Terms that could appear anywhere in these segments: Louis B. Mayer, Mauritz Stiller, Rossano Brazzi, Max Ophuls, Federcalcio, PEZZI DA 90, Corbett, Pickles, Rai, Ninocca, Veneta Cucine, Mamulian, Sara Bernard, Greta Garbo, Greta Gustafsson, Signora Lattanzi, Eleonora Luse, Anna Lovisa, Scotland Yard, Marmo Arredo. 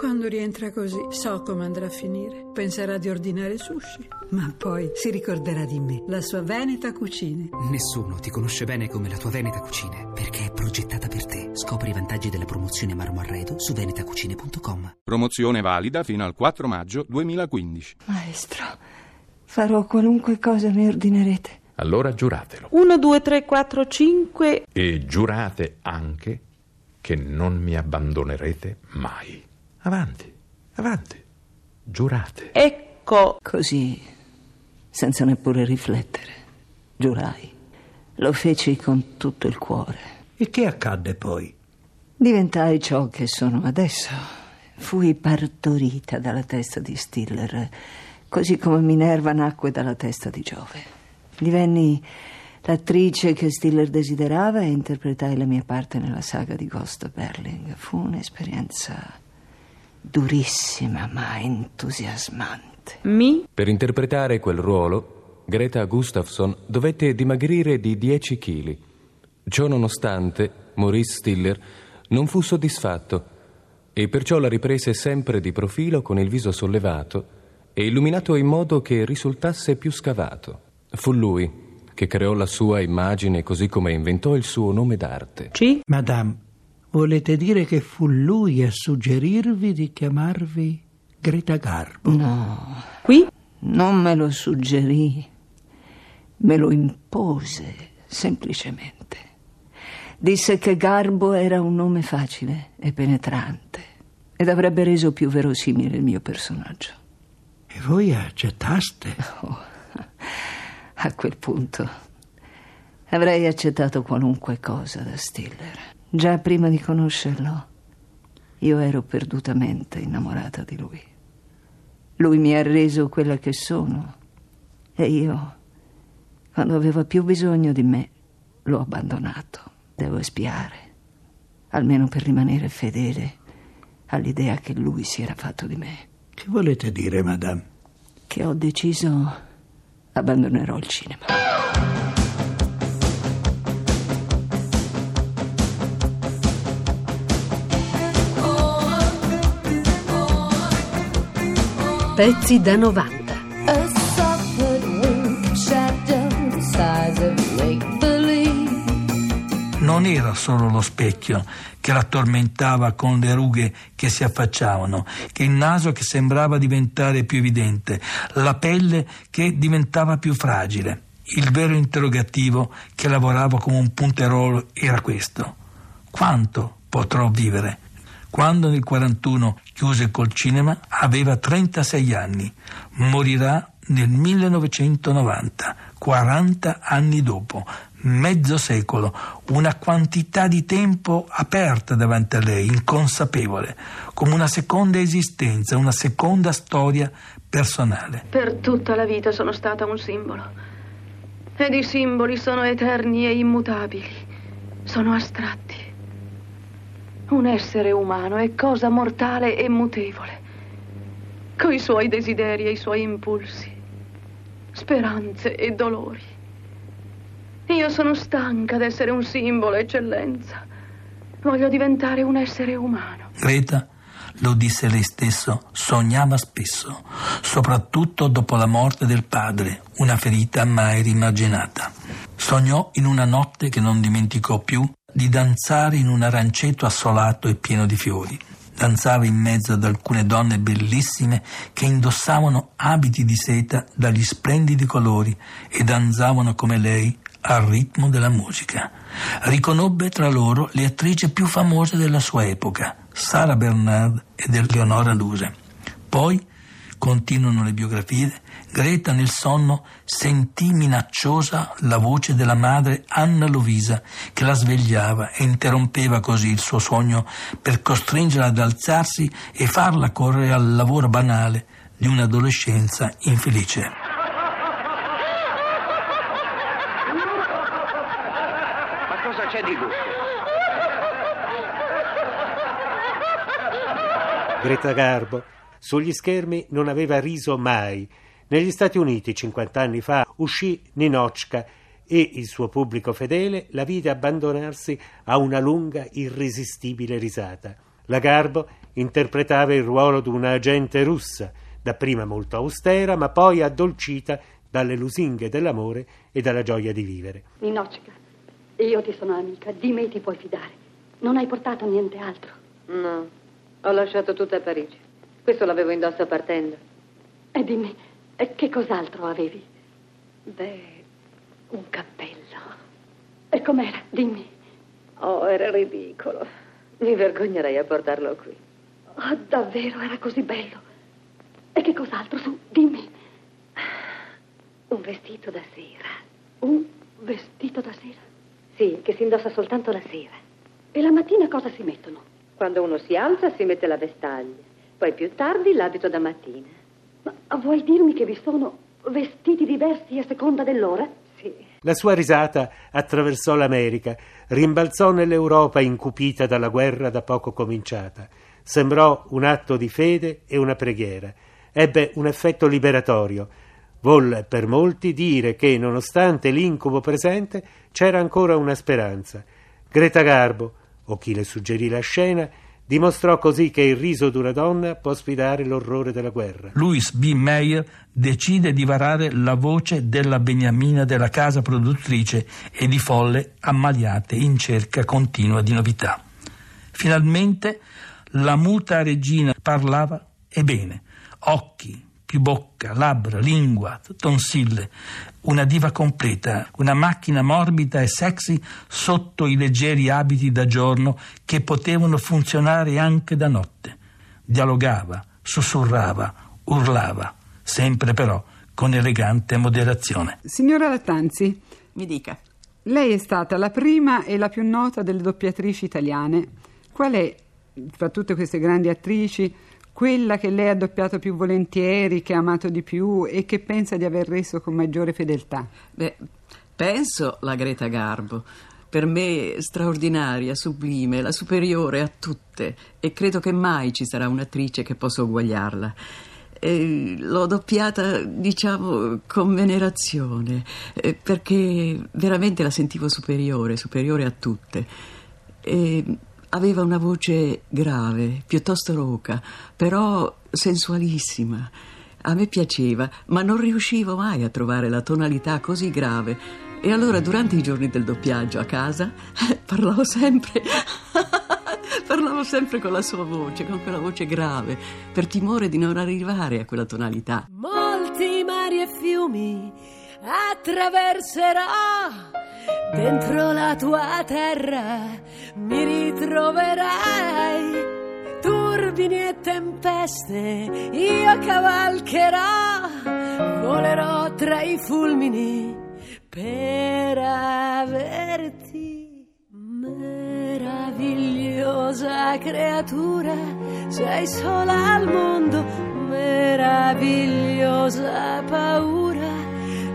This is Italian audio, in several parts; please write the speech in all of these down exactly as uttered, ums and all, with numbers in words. Quando rientra così, so come andrà a finire. Penserà di ordinare sushi, ma poi si ricorderà di me, la sua Veneta Cucine. Nessuno ti conosce bene come la tua Veneta Cucine, perché è progettata per te. Scopri i vantaggi della promozione Marmo Arredo su veneta cucine punto com. Promozione valida fino al quattro maggio duemilaquindici. Maestro, farò qualunque cosa mi ordinerete. Allora giuratelo. uno, due, tre, quattro, cinque. E giurate anche che non mi abbandonerete mai. Avanti, avanti, giurate. Ecco. Così, senza neppure riflettere, giurai. Lo feci con tutto il cuore. E che accadde poi? Diventai ciò che sono adesso. Fui partorita dalla testa di Stiller, così come Minerva nacque dalla testa di Giove. Divenni l'attrice che Stiller desiderava e interpretai la mia parte nella saga di Ghost Berling. Fu un'esperienza durissima ma entusiasmante. Mi? Per interpretare quel ruolo, Greta Gustafsson dovette dimagrire di dieci chili. Ciò nonostante, Mauritz Stiller non fu soddisfatto e perciò la riprese sempre di profilo con il viso sollevato e illuminato in modo che risultasse più scavato. Fu lui che creò la sua immagine così come inventò il suo nome d'arte. Sì, madame. Volete dire che fu lui a suggerirvi di chiamarvi Greta Garbo? No. Qui? Non me lo suggerì, me lo impose semplicemente. Disse che Garbo era un nome facile e penetrante ed avrebbe reso più verosimile il mio personaggio. E voi accettaste? Oh, a quel punto avrei accettato qualunque cosa da Stiller. Già prima di conoscerlo, io ero perdutamente innamorata di lui. Lui mi ha reso quella che sono e io, quando aveva più bisogno di me, l'ho abbandonato. Devo espiare, almeno per rimanere fedele all'idea che lui si era fatto di me. Che volete dire, madame? Che ho deciso, abbandonerò il cinema. Pezzi da novanta. Non era solo lo specchio che la tormentava con le rughe che si affacciavano, che il naso che sembrava diventare più evidente, la pelle che diventava più fragile. Il vero interrogativo che lavorava come un punterolo era questo: quanto potrò vivere? Quando nel quarantuno chiuse col cinema aveva trentasei anni, morirà nel millenovecentonovanta, quaranta anni dopo, mezzo secolo, una quantità di tempo aperta davanti a lei, inconsapevole, come una seconda esistenza, una seconda storia personale. Per tutta la vita sono stata un simbolo, ed i simboli sono eterni e immutabili, sono astratti. Un essere umano è cosa mortale e mutevole, coi suoi desideri e i suoi impulsi, speranze e dolori. Io sono stanca d'essere un simbolo, eccellenza. Voglio diventare un essere umano. Greta, lo disse lei stesso, sognava spesso, soprattutto dopo la morte del padre, una ferita mai rimarginata. Sognò in una notte che non dimenticò più di danzare in un aranceto assolato e pieno di fiori. Danzava in mezzo ad alcune donne bellissime che indossavano abiti di seta dagli splendidi colori e danzavano come lei al ritmo della musica. Riconobbe tra loro le attrici più famose della sua epoca, Sara Bernard ed Eleonora Luse. Poi, continuano le biografie, Greta nel sonno sentì minacciosa la voce della madre Anna Lovisa che la svegliava e interrompeva così il suo sogno per costringerla ad alzarsi e farla correre al lavoro banale di un'adolescenza infelice. Ma cosa c'è di gusto? Greta Garbo sugli schermi non aveva riso mai. Negli Stati Uniti, cinquant'anni fa, uscì Ninocca e il suo pubblico fedele la vide abbandonarsi a una lunga, irresistibile risata. La Garbo interpretava il ruolo di una agente russa, dapprima molto austera, ma poi addolcita dalle lusinghe dell'amore e dalla gioia di vivere. Ninocca, io ti sono amica, di me ti puoi fidare. Non hai portato niente altro? No, ho lasciato tutto a Parigi. Questo l'avevo indosso partendo. E dimmi, che cos'altro avevi? Beh, un cappello. E com'era? Dimmi. Oh, era ridicolo. Mi vergognerei a portarlo qui. Oh, davvero, era così bello. E che cos'altro? Su, dimmi. Un vestito da sera. Un vestito da sera? Sì, che si indossa soltanto la sera. E la mattina cosa si mettono? Quando uno si alza si mette la vestaglia. Poi più tardi l'abito da mattina. Ma vuoi dirmi che vi sono vestiti diversi a seconda dell'ora? Sì. La sua risata attraversò l'America, rimbalzò nell'Europa incupita dalla guerra da poco cominciata. Sembrò un atto di fede e una preghiera. Ebbe un effetto liberatorio. Volle per molti dire che, nonostante l'incubo presente, c'era ancora una speranza. Greta Garbo, o chi le suggerì la scena, dimostrò così che il riso di una donna può sfidare l'orrore della guerra. Louis B. Mayer decide di varare la voce della beniamina della casa produttrice e di folle ammaliate in cerca continua di novità. Finalmente la muta regina parlava e bene, occhi, più bocca, labbra, lingua, tonsille, una diva completa, una macchina morbida e sexy sotto i leggeri abiti da giorno che potevano funzionare anche da notte. Dialogava, sussurrava, urlava, sempre però con elegante moderazione. Signora Lattanzi, mi dica. Lei è stata la prima e la più nota delle doppiatrici italiane. Qual è, fra tutte queste grandi attrici, quella che lei ha doppiato più volentieri, che ha amato di più e che pensa di aver reso con maggiore fedeltà? Beh, penso la Greta Garbo. Per me straordinaria, sublime, la superiore a tutte, e credo che mai ci sarà un'attrice che possa uguagliarla. E l'ho doppiata, diciamo, con venerazione, perché veramente la sentivo superiore, superiore a tutte. E aveva una voce grave, piuttosto roca, però sensualissima. A me piaceva, ma non riuscivo mai a trovare la tonalità così grave. E allora, durante i giorni del doppiaggio a casa, eh, parlavo sempre parlavo sempre con la sua voce, con quella voce grave, per timore di non arrivare a quella tonalità. Molti mari e fiumi attraverserò, dentro la tua terra mi ritroverai, turbini e tempeste io cavalcherò, volerò tra i fulmini per averti. Meravigliosa creatura, sei sola al mondo, meravigliosa paura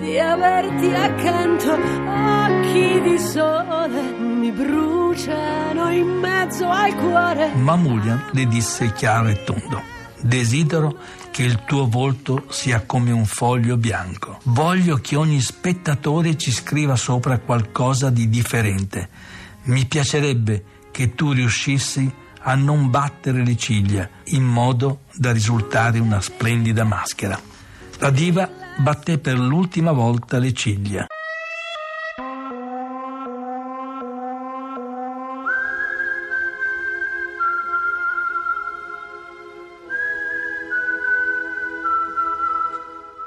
di averti accanto, occhi di sole mi bruciano in mezzo al cuore. Mamulian le disse chiaro e tondo: desidero che il tuo volto sia come un foglio bianco, voglio che ogni spettatore ci scriva sopra qualcosa di differente. Mi piacerebbe che tu riuscissi a non battere le ciglia in modo da risultare una splendida maschera. La diva batté per l'ultima volta le ciglia.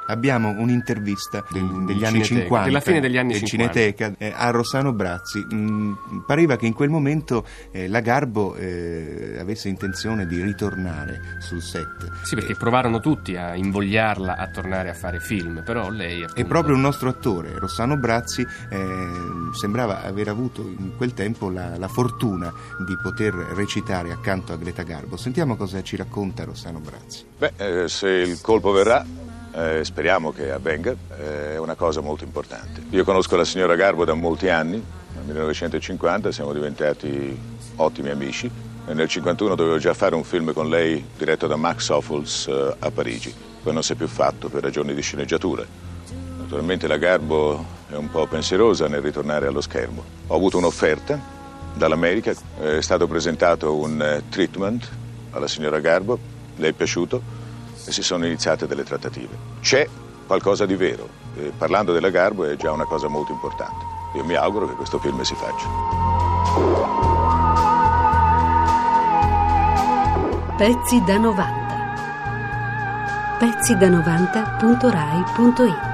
Abbiamo un'intervista del, degli anni cinquanta, della fine degli anni cinquanta, Cineteca, eh, a Rossano Brazzi. Mh, pareva che in quel momento eh, la Garbo eh, avesse intenzione di ritornare sul set. Sì, perché eh, provarono tutti a invogliarla a tornare a fare film, però lei appunto... E proprio un nostro attore, Rossano Brazzi, eh, sembrava aver avuto in quel tempo la, la fortuna di poter recitare accanto a Greta Garbo. Sentiamo cosa ci racconta Rossano Brazzi. Beh, eh, se il colpo verrà... Eh, speriamo che avvenga, eh, è una cosa molto importante. Io conosco la signora Garbo da molti anni, nel millenovecentocinquanta siamo diventati ottimi amici, e nel cinquantuno dovevo già fare un film con lei diretto da Max Ophuls eh, a Parigi. Poi non si è più fatto per ragioni di sceneggiatura. Naturalmente la Garbo è un po' pensierosa nel ritornare allo schermo. Ho avuto un'offerta dall'America, è stato presentato un eh, treatment alla signora Garbo, le è piaciuto e si sono iniziate delle trattative. C'è qualcosa di vero, e parlando della Garbo è già una cosa molto importante. Io mi auguro che questo film si faccia. Pezzi da novanta. Pezzi da novanta punto rai punto it